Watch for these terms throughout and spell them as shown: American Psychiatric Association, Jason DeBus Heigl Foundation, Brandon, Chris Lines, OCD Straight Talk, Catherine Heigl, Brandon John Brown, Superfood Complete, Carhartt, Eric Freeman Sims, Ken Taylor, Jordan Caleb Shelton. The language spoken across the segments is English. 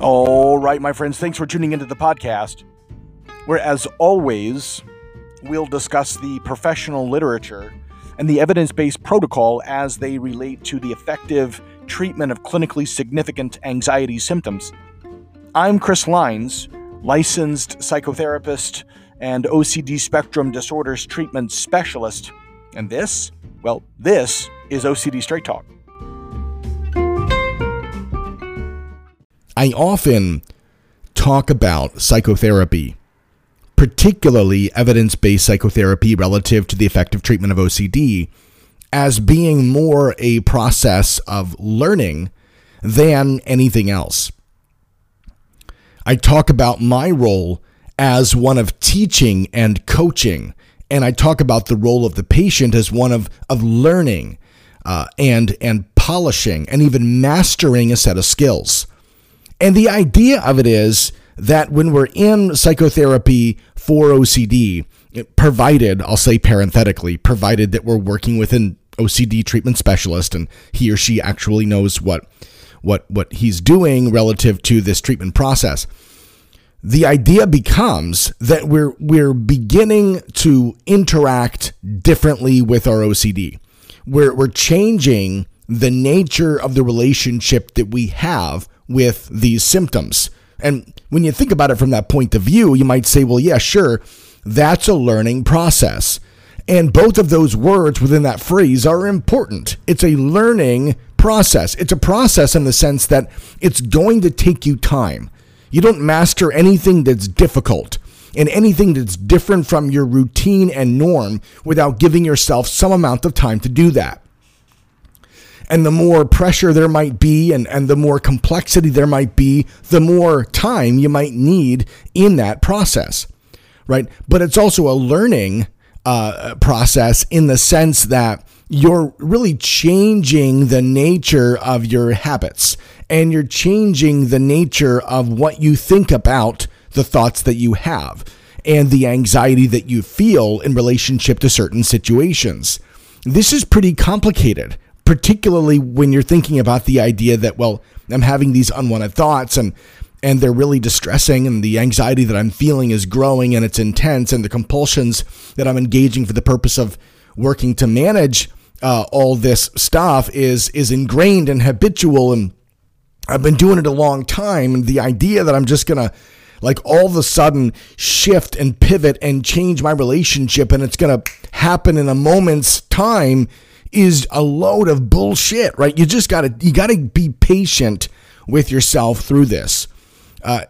All right, my friends, thanks for tuning into the podcast, where, as always, we'll discuss the professional literature and the evidence-based protocol as they relate to the effective treatment of clinically significant anxiety symptoms. I'm Chris Lines, licensed psychotherapist and OCD spectrum disorders treatment specialist, and this, well, this is OCD Straight Talk. I often talk about psychotherapy, particularly evidence-based psychotherapy relative to the effective treatment of OCD, as being more a process of learning than anything else. I talk about my role as one of teaching and coaching, and I talk about the role of the patient as one of learning and polishing and even mastering a set of skills. And the idea of it is that when we're in psychotherapy for OCD, provided, I'll say parenthetically, provided that we're working with an OCD treatment specialist and he or she actually knows what he's doing relative to this treatment process, the idea becomes that we're beginning to interact differently with our OCD. We're changing the nature of the relationship that we have with these symptoms. And when you think about it from that point of view, you might say, well, yeah, sure, that's a learning process. And both of those words within that phrase are important. It's a learning process. It's a process in the sense that it's going to take you time. You don't master anything that's difficult and anything that's different from your routine and norm without giving yourself some amount of time to do that. And the more pressure there might be and the more complexity there might be, the more time you might need in that process, right? But it's also a learning process in the sense that you're really changing the nature of your habits and you're changing the nature of what you think about the thoughts that you have and the anxiety that you feel in relationship to certain situations. This is pretty complicated, particularly when you're thinking about the idea that, well, I'm having these unwanted thoughts and they're really distressing and the anxiety that I'm feeling is growing and it's intense and the compulsions that I'm engaging for the purpose of working to manage all this stuff is ingrained and habitual and I've been doing it a long time. And the idea that I'm just going to like all of a sudden shift and pivot and change my relationship and it's going to happen in a moment's time is a load of bullshit, right? You got to be patient with yourself through this.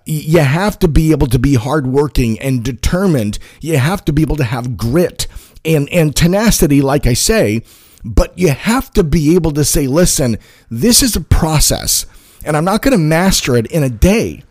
You have to be able to be hardworking and determined. You have to be able to have grit and tenacity, like I say, but you have to be able to say, listen, this is a process and I'm not going to master it in a day.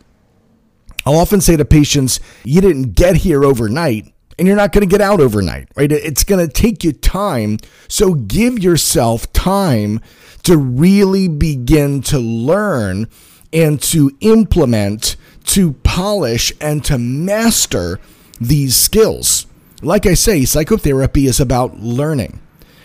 I'll often say to patients, you didn't get here overnight. And you're not going to get out overnight, right? It's going to take you time. So give yourself time to really begin to learn and to implement, to polish and to master these skills. Like I say, psychotherapy is about learning,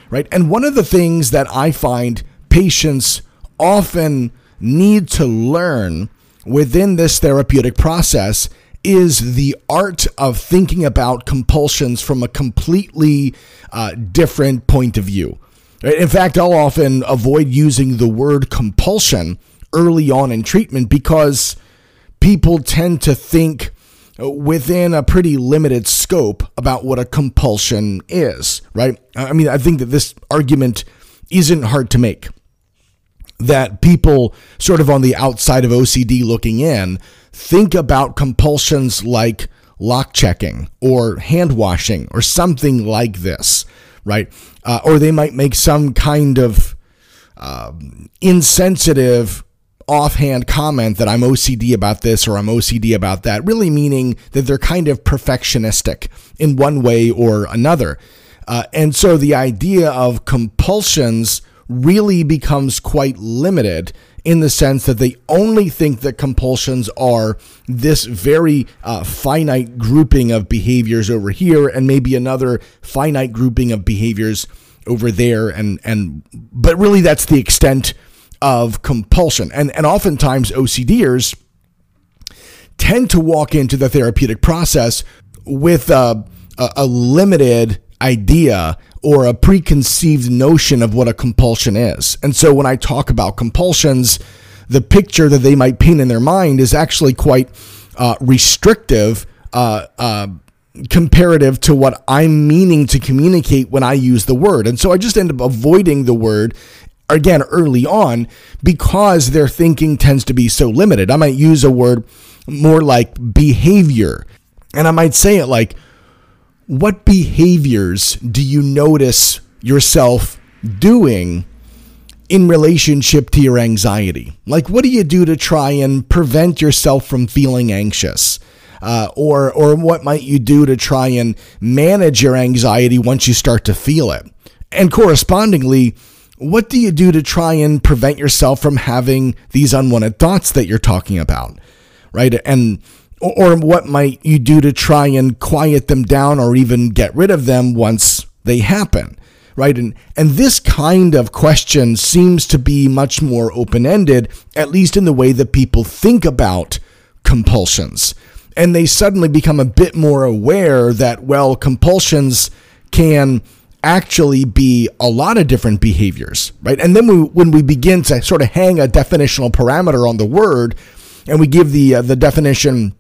right? And one of the things that I find patients often need to learn within this therapeutic process is the art of thinking about compulsions from a completely different point of view. In fact, I'll often avoid using the word compulsion early on in treatment because people tend to think within a pretty limited scope about what a compulsion is, right? I mean, I think that this argument isn't hard to make, that people sort of on the outside of OCD looking in think about compulsions like lock checking or hand washing or something like this, right? Or they might make some kind of insensitive offhand comment that I'm OCD about this or I'm OCD about that, really meaning that they're kind of perfectionistic in one way or another. And so the idea of compulsions really becomes quite limited in the sense that they only think that compulsions are this very finite grouping of behaviors over here and maybe another finite grouping of behaviors over there. But really that's the extent of compulsion. And oftentimes OCDers tend to walk into the therapeutic process with a limited idea or a preconceived notion of what a compulsion is. And so when I talk about compulsions, the picture that they might paint in their mind is actually quite restrictive comparative to what I'm meaning to communicate when I use the word. And so I just end up avoiding the word again early on because their thinking tends to be so limited. I might use a word more like behavior, and I might say it like, what behaviors do you notice yourself doing in relationship to your anxiety? Like, what do you do to try and prevent yourself from feeling anxious? Or what might you do to try and manage your anxiety once you start to feel it? And correspondingly, what do you do to try and prevent yourself from having these unwanted thoughts that you're talking about, right? Or what might you do to try and quiet them down or even get rid of them once they happen, right? And this kind of question seems to be much more open-ended, at least in the way that people think about compulsions. And they suddenly become a bit more aware that, well, compulsions can actually be a lot of different behaviors, right? And then when we begin to sort of hang a definitional parameter on the word, and we give the definition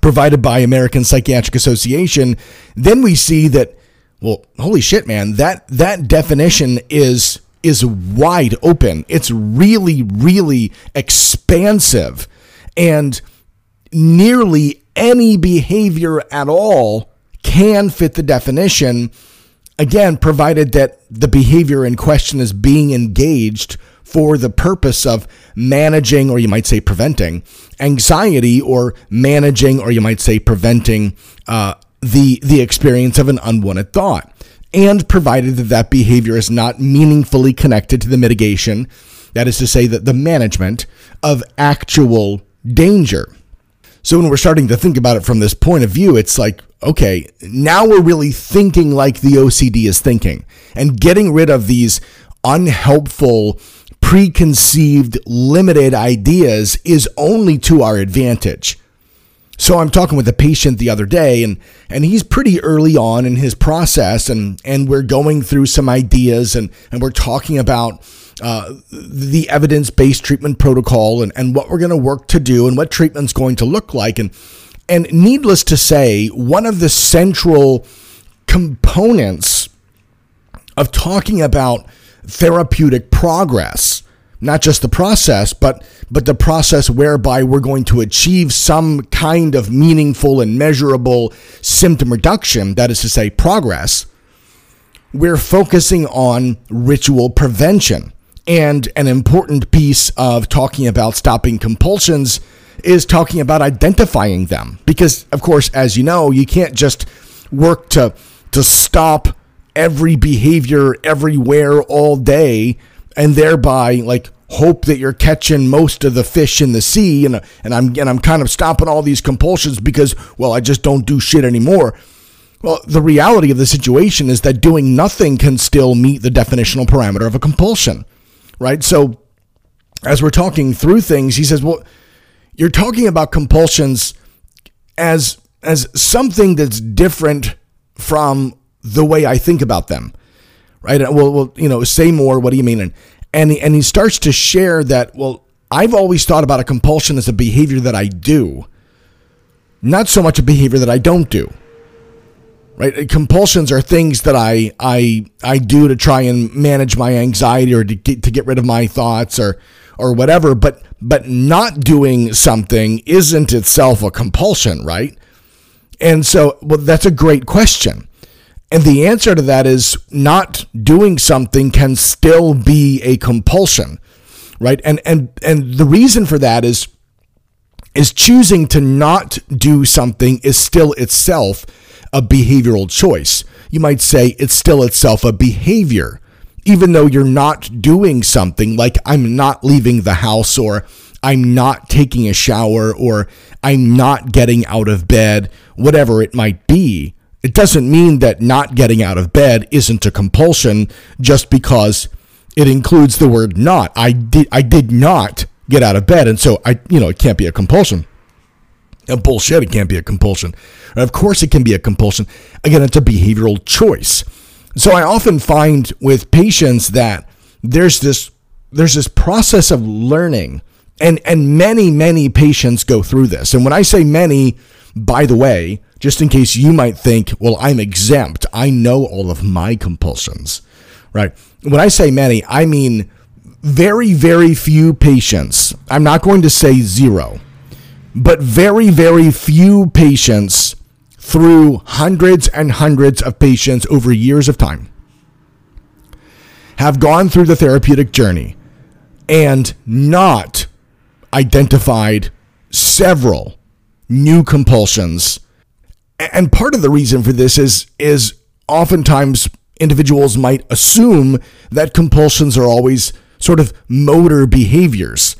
provided by American Psychiatric Association, then we see that, well, holy shit, man, that definition is wide open. It's really, really expansive, and nearly any behavior at all can fit the definition, again, provided that the behavior in question is being engaged for the purpose of managing, or you might say preventing, anxiety, or managing, or you might say preventing the experience of an unwanted thought, and provided that that behavior is not meaningfully connected to the mitigation, that is to say that the management of actual danger. So when we're starting to think about it from this point of view, it's like, okay, now we're really thinking like the OCD is thinking and getting rid of these unhelpful, preconceived, limited ideas is only to our advantage. So I'm talking with a patient the other day, and he's pretty early on in his process, and we're going through some ideas, and we're talking about the evidence-based treatment protocol and what we're going to work to do and what treatment's going to look like. And needless to say, one of the central components of talking about therapeutic progress, not just the process, but the process whereby we're going to achieve some kind of meaningful and measurable symptom reduction, that is to say progress, we're focusing on ritual prevention. And an important piece of talking about stopping compulsions is talking about identifying them. Because, of course, as you know, you can't just work to stop every behavior everywhere all day and thereby like hope that you're catching most of the fish in the sea and I'm kind of stopping all these compulsions because, well, I just don't do shit anymore. Well, the reality of the situation is that doing nothing can still meet the definitional parameter of a compulsion, right? So as we're talking through things, he says, well, you're talking about compulsions as something that's different from the way I think about them, right? Well, you know, say more. What do you mean? And he starts to share that, well, I've always thought about a compulsion as a behavior that I do, not so much a behavior that I don't do, right? Compulsions are things that I do to try and manage my anxiety or to get rid of my thoughts or whatever, but not doing something isn't itself a compulsion, right? And so, well, that's a great question. And the answer to that is not doing something can still be a compulsion, right? And the reason for that is choosing to not do something is still itself a behavioral choice. You might say it's still itself a behavior, even though you're not doing something, like I'm not leaving the house, or I'm not taking a shower, or I'm not getting out of bed, whatever it might be. It doesn't mean that not getting out of bed isn't a compulsion just because it includes the word not. I did not get out of bed, and so it can't be a compulsion. And bullshit, it can't be a compulsion. Of course it can be a compulsion. Again, it's a behavioral choice. So I often find with patients that there's this process of learning, and many patients go through this. And when I say many, by the way, just in case you might think, well, I'm exempt, I know all of my compulsions, right? When I say many, I mean very, very few patients. I'm not going to say zero, but very, very few patients through hundreds and hundreds of patients over years of time have gone through the therapeutic journey and not identified several new compulsions. And part of the reason for this is oftentimes individuals might assume that compulsions are always sort of motor behaviors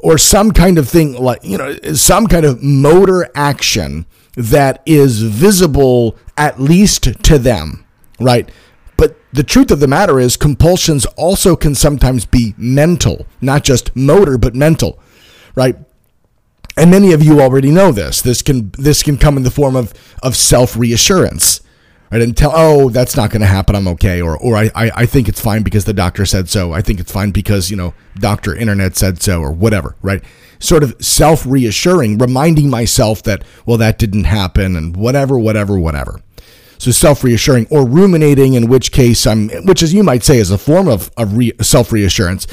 or some kind of thing, like, you know, some kind of motor action that is visible at least to them, right? But the truth of the matter is compulsions also can sometimes be mental, not just motor, but mental, right? And many of you already know this. This can come in the form of self-reassurance, right? And tell, oh, that's not going to happen, I'm okay, or I think it's fine because the doctor said so. I think it's fine because, you know, Dr. Internet said so, or whatever, right? Sort of self-reassuring, reminding myself that, well, that didn't happen, and whatever. So self-reassuring, or ruminating, in which case which as you might say is a form of self-reassurance,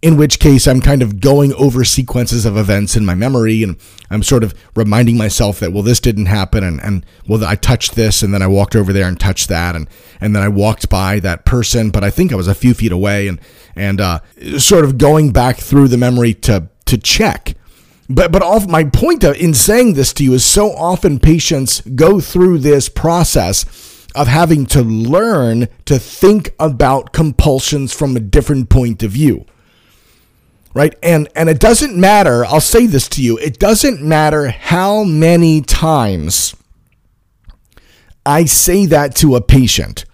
in which case I'm kind of going over sequences of events in my memory, and I'm sort of reminding myself that, well, this didn't happen, and well, I touched this, and then I walked over there and touched that, and then I walked by that person, but I think I was a few feet away, and sort of going back through the memory to check. But off my point in saying this to you is so often patients go through this process of having to learn to think about compulsions from a different point of view, right? And it doesn't matter, I'll say this to you, it doesn't matter how many times I say that to a patient.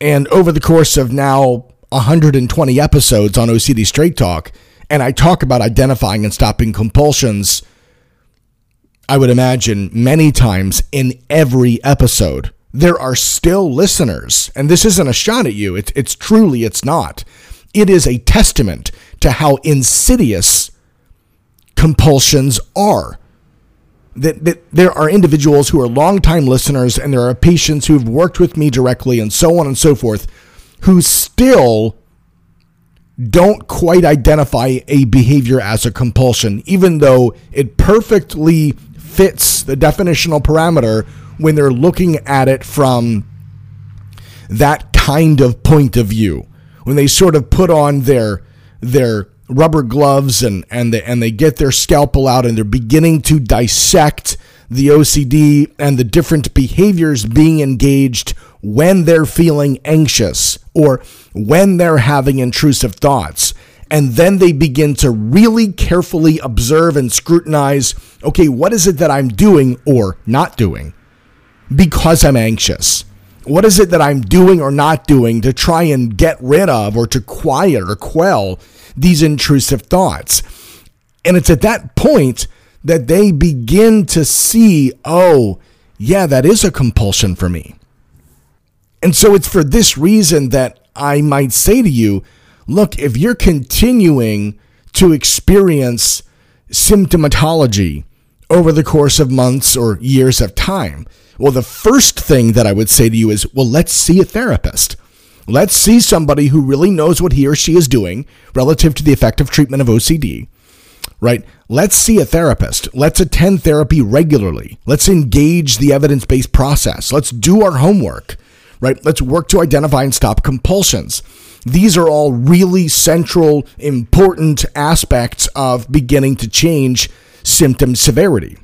And over the course of now 120 episodes on OCD Straight Talk, and I talk about identifying and stopping compulsions, I would imagine many times in every episode, there are still listeners, and this isn't a shot at you, it's truly, it's not. It is a testament to how insidious compulsions are. That there are individuals who are longtime listeners, and there are patients who've worked with me directly, and so on and so forth, who still don't quite identify a behavior as a compulsion, even though it perfectly fits the definitional parameter when they're looking at it from that kind of point of view. When they sort of put on their rubber gloves and they get their scalpel out and they're beginning to dissect the OCD and the different behaviors being engaged when they're feeling anxious or when they're having intrusive thoughts. And then they begin to really carefully observe and scrutinize, okay, what is it that I'm doing or not doing because I'm anxious? What is it that I'm doing or not doing to try and get rid of or to quiet or quell these intrusive thoughts? And it's at that point that they begin to see, oh, yeah, that is a compulsion for me. And so it's for this reason that I might say to you, look, if you're continuing to experience symptomatology over the course of months or years of time, well, the first thing that I would say to you is, well, let's see a therapist. Let's see somebody who really knows what he or she is doing relative to the effective treatment of OCD, right? Let's see a therapist. Let's attend therapy regularly. Let's engage the evidence-based process. Let's do our homework, right? Let's work to identify and stop compulsions. These are all really central, important aspects of beginning to change symptom severity.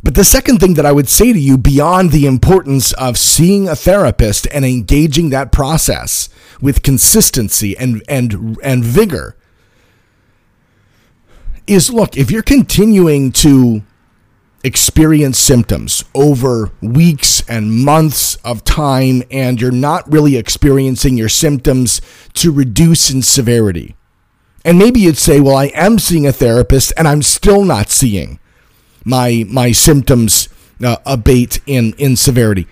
But the second thing that I would say to you beyond the importance of seeing a therapist and engaging that process with consistency and vigor is, look, if you're continuing to experience symptoms over weeks and months of time, and you're not really experiencing your symptoms to reduce in severity. And maybe you'd say, well, I am seeing a therapist and I'm still not seeing my symptoms abate in severity.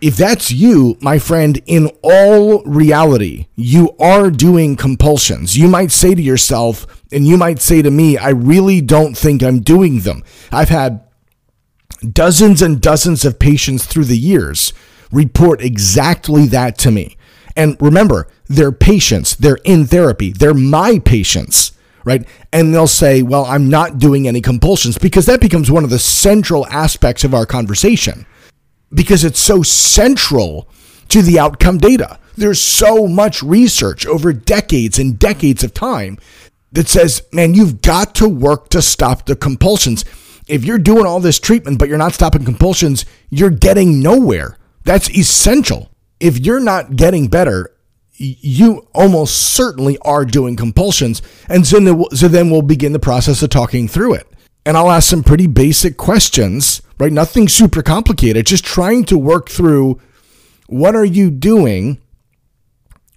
If that's you, my friend, in all reality, you are doing compulsions. You might say to yourself, and you might say to me, I really don't think I'm doing them. I've had dozens and dozens of patients through the years report exactly that to me. And remember, they're patients. They're in therapy. They're my patients, right? And they'll say, well, I'm not doing any compulsions, because that becomes one of the central aspects of our conversation, because it's so central to the outcome data. There's so much research over decades and decades of time that says, man, you've got to work to stop the compulsions. If you're doing all this treatment, but you're not stopping compulsions, you're getting nowhere. That's essential. If you're not getting better, you almost certainly are doing compulsions. And so then we'll begin the process of talking through it. And I'll ask some pretty basic questions, right? Nothing super complicated, just trying to work through, what are you doing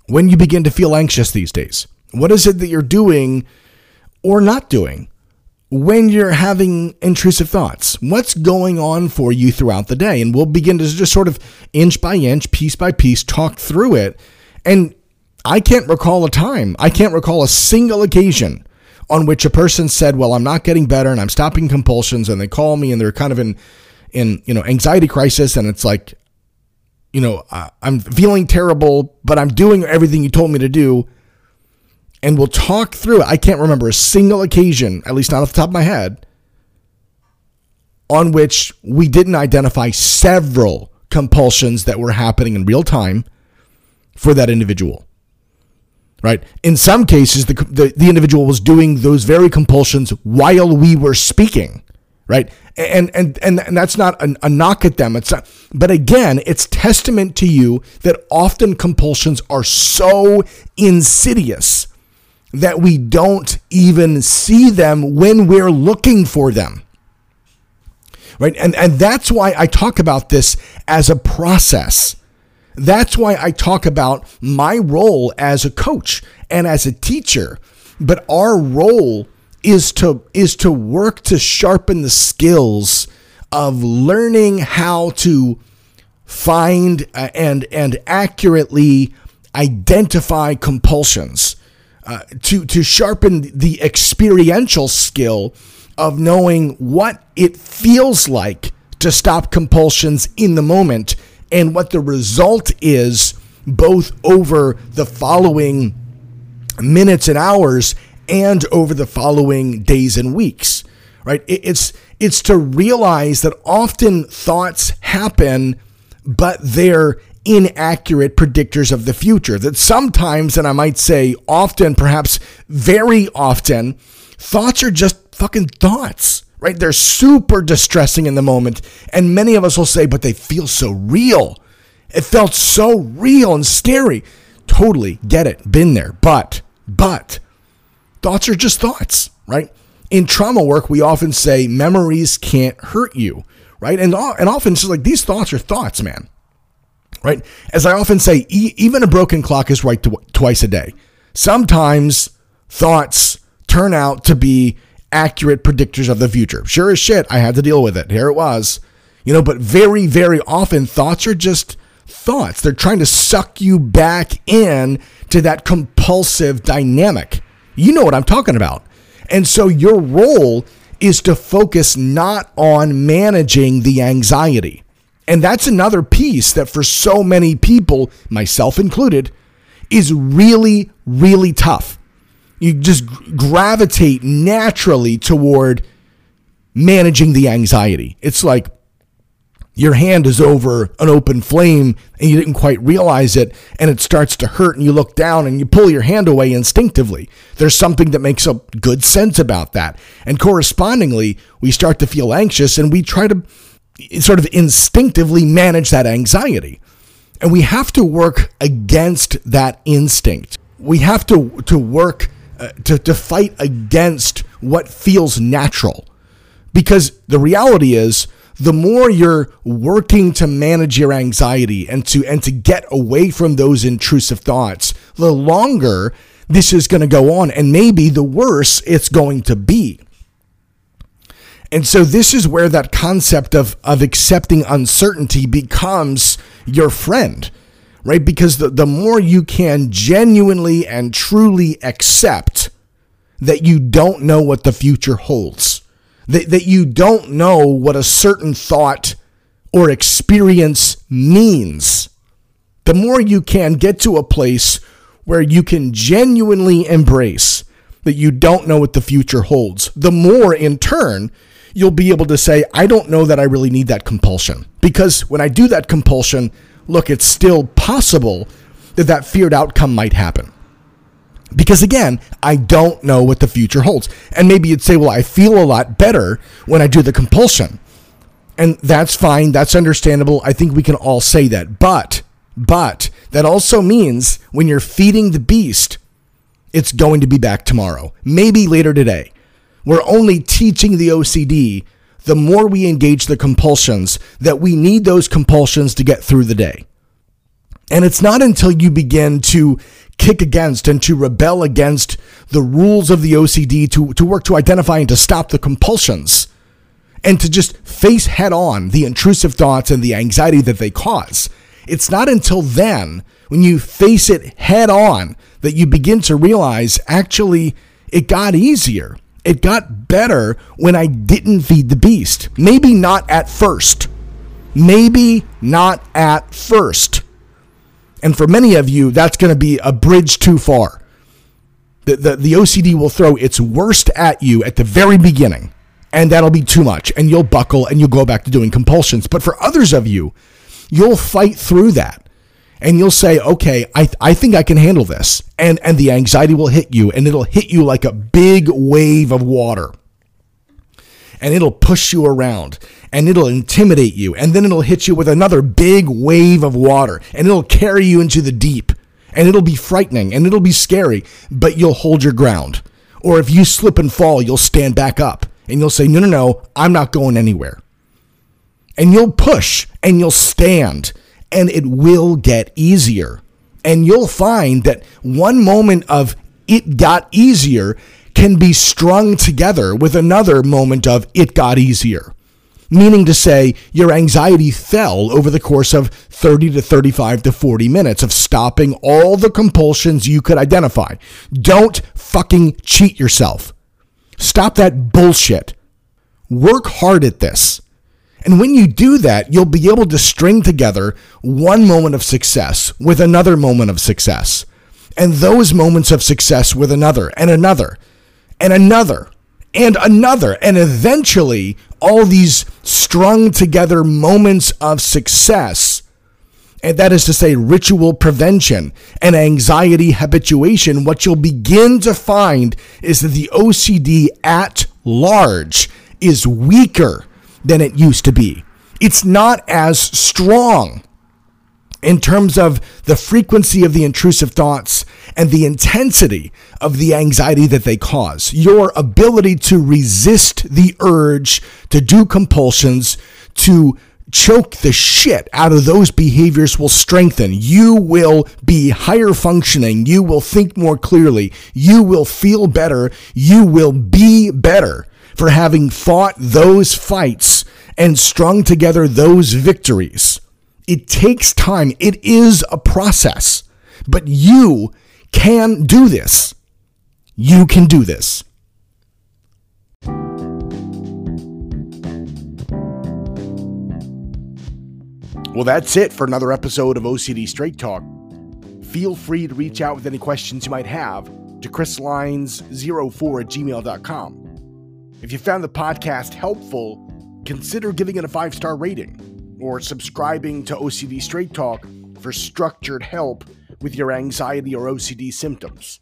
when you begin to feel anxious these days? What is it that you're doing or not doing when you're having intrusive thoughts? What's going on for you throughout the day? And we'll begin to just sort of inch by inch, piece by piece, talk through it. And I can't recall a time, I can't recall a single occasion on which a person said, well, I'm not getting better and I'm stopping compulsions, and they call me and they're kind of in anxiety crisis. And it's like, I'm feeling terrible, but I'm doing everything you told me to do. And we'll talk through it. I can't remember a single occasion, at least not off the top of my head, on which we didn't identify several compulsions that were happening in real time for that individual. Right. In some cases, the individual was doing those very compulsions while we were speaking. Right. And that's not a knock at them. It's not, but again, it's testament to you that often compulsions are so insidious that we don't even see them when we're looking for them. Right. And that's why I talk about this as a process. That's why I talk about my role as a coach and as a teacher, but our role is to work to sharpen the skills of learning how to find and accurately identify compulsions, to sharpen the experiential skill of knowing what it feels like to stop compulsions in the moment, and what the result is both over the following minutes and hours and over the following days and weeks, right? It's to realize that often thoughts happen, but they're inaccurate predictors of the future. That sometimes, and I might say often, perhaps very often, thoughts are just fucking thoughts. Right? They're super distressing in the moment. And many of us will say, but they feel so real. It felt so real and scary. Totally get it. Been there. But thoughts are just thoughts, right? In trauma work, we often say memories can't hurt you, right? And often it's just like, these thoughts are thoughts, man, right? As I often say, even a broken clock is right twice a day. Sometimes thoughts turn out to be accurate predictors of the future. Sure as shit, I had to deal with it. Here it was, but very, very often thoughts are just thoughts. They're trying to suck you back in to that compulsive dynamic. You know what I'm talking about. And so your role is to focus not on managing the anxiety. And that's another piece that for so many people, myself included, is really, really tough. You just gravitate naturally toward managing the anxiety. It's like your hand is over an open flame and you didn't quite realize it, and it starts to hurt, and you look down and you pull your hand away instinctively. There's something that makes a good sense about that. And correspondingly, we start to feel anxious and we try to sort of instinctively manage that anxiety. And we have to work against that instinct. We have to work to fight against what feels natural, because the reality is, the more you're working to manage your anxiety and to get away from those intrusive thoughts, the longer this is going to go on, and maybe the worse it's going to be. And so this is where that concept of accepting uncertainty becomes your friend, right? Because the more you can genuinely and truly accept that you don't know what the future holds, that you don't know what a certain thought or experience means, the more you can get to a place where you can genuinely embrace that you don't know what the future holds, the more, in turn, you'll be able to say, I don't know that I really need that compulsion. Because when I do that compulsion, look, it's still possible that that feared outcome might happen. Because again, I don't know what the future holds. And maybe you'd say, well, I feel a lot better when I do the compulsion. And that's fine. That's understandable. I think we can all say that. But that also means when you're feeding the beast, it's going to be back tomorrow, maybe later today. We're only teaching the OCD the more we engage the compulsions that we need those compulsions to get through the day. And it's not until you begin to kick against and to rebel against the rules of the OCD to work to identify and to stop the compulsions and to just face head on the intrusive thoughts and the anxiety that they cause. It's not until then, when you face it head on, that you begin to realize, actually, it got easier. It got better when I didn't feed the beast. Maybe not at first. Maybe not at first. And for many of you, that's going to be a bridge too far. The OCD will throw its worst at you at the very beginning, and that'll be too much, and you'll buckle, and you'll go back to doing compulsions. But for others of you, you'll fight through that. And you'll say, okay, I think I can handle this. And the anxiety will hit you, and it'll hit you like a big wave of water. And it'll push you around, and it'll intimidate you. And then it'll hit you with another big wave of water, and it'll carry you into the deep. And it'll be frightening, and it'll be scary, but you'll hold your ground. Or if you slip and fall, you'll stand back up, and you'll say, no, I'm not going anywhere. And you'll push, and you'll stand, and it will get easier. And you'll find that one moment of it got easier can be strung together with another moment of it got easier. Meaning to say, your anxiety fell over the course of 30 to 35 to 40 minutes of stopping all the compulsions you could identify. Don't fucking cheat yourself. Stop that bullshit. Work hard at this. And when you do that, you'll be able to string together one moment of success with another moment of success, and those moments of success with another, and another, and another, and another. And eventually, all these strung together moments of success, and that is to say ritual prevention and anxiety habituation, what you'll begin to find is that the OCD at large is weaker than it used to be. It's not as strong in terms of the frequency of the intrusive thoughts and the intensity of the anxiety that they cause. Your ability to resist the urge to do compulsions, to choke the shit out of those behaviors, will strengthen. You will be higher functioning. You will think more clearly. You will feel better. You will be better for having fought those fights and strung together those victories. It takes time. It is a process. But you can do this. You can do this. Well, that's it for another episode of OCD Straight Talk. Feel free to reach out with any questions you might have to chrislines04@gmail.com. If you found the podcast helpful, consider giving it a 5-star rating or subscribing to OCD Straight Talk for structured help with your anxiety or OCD symptoms.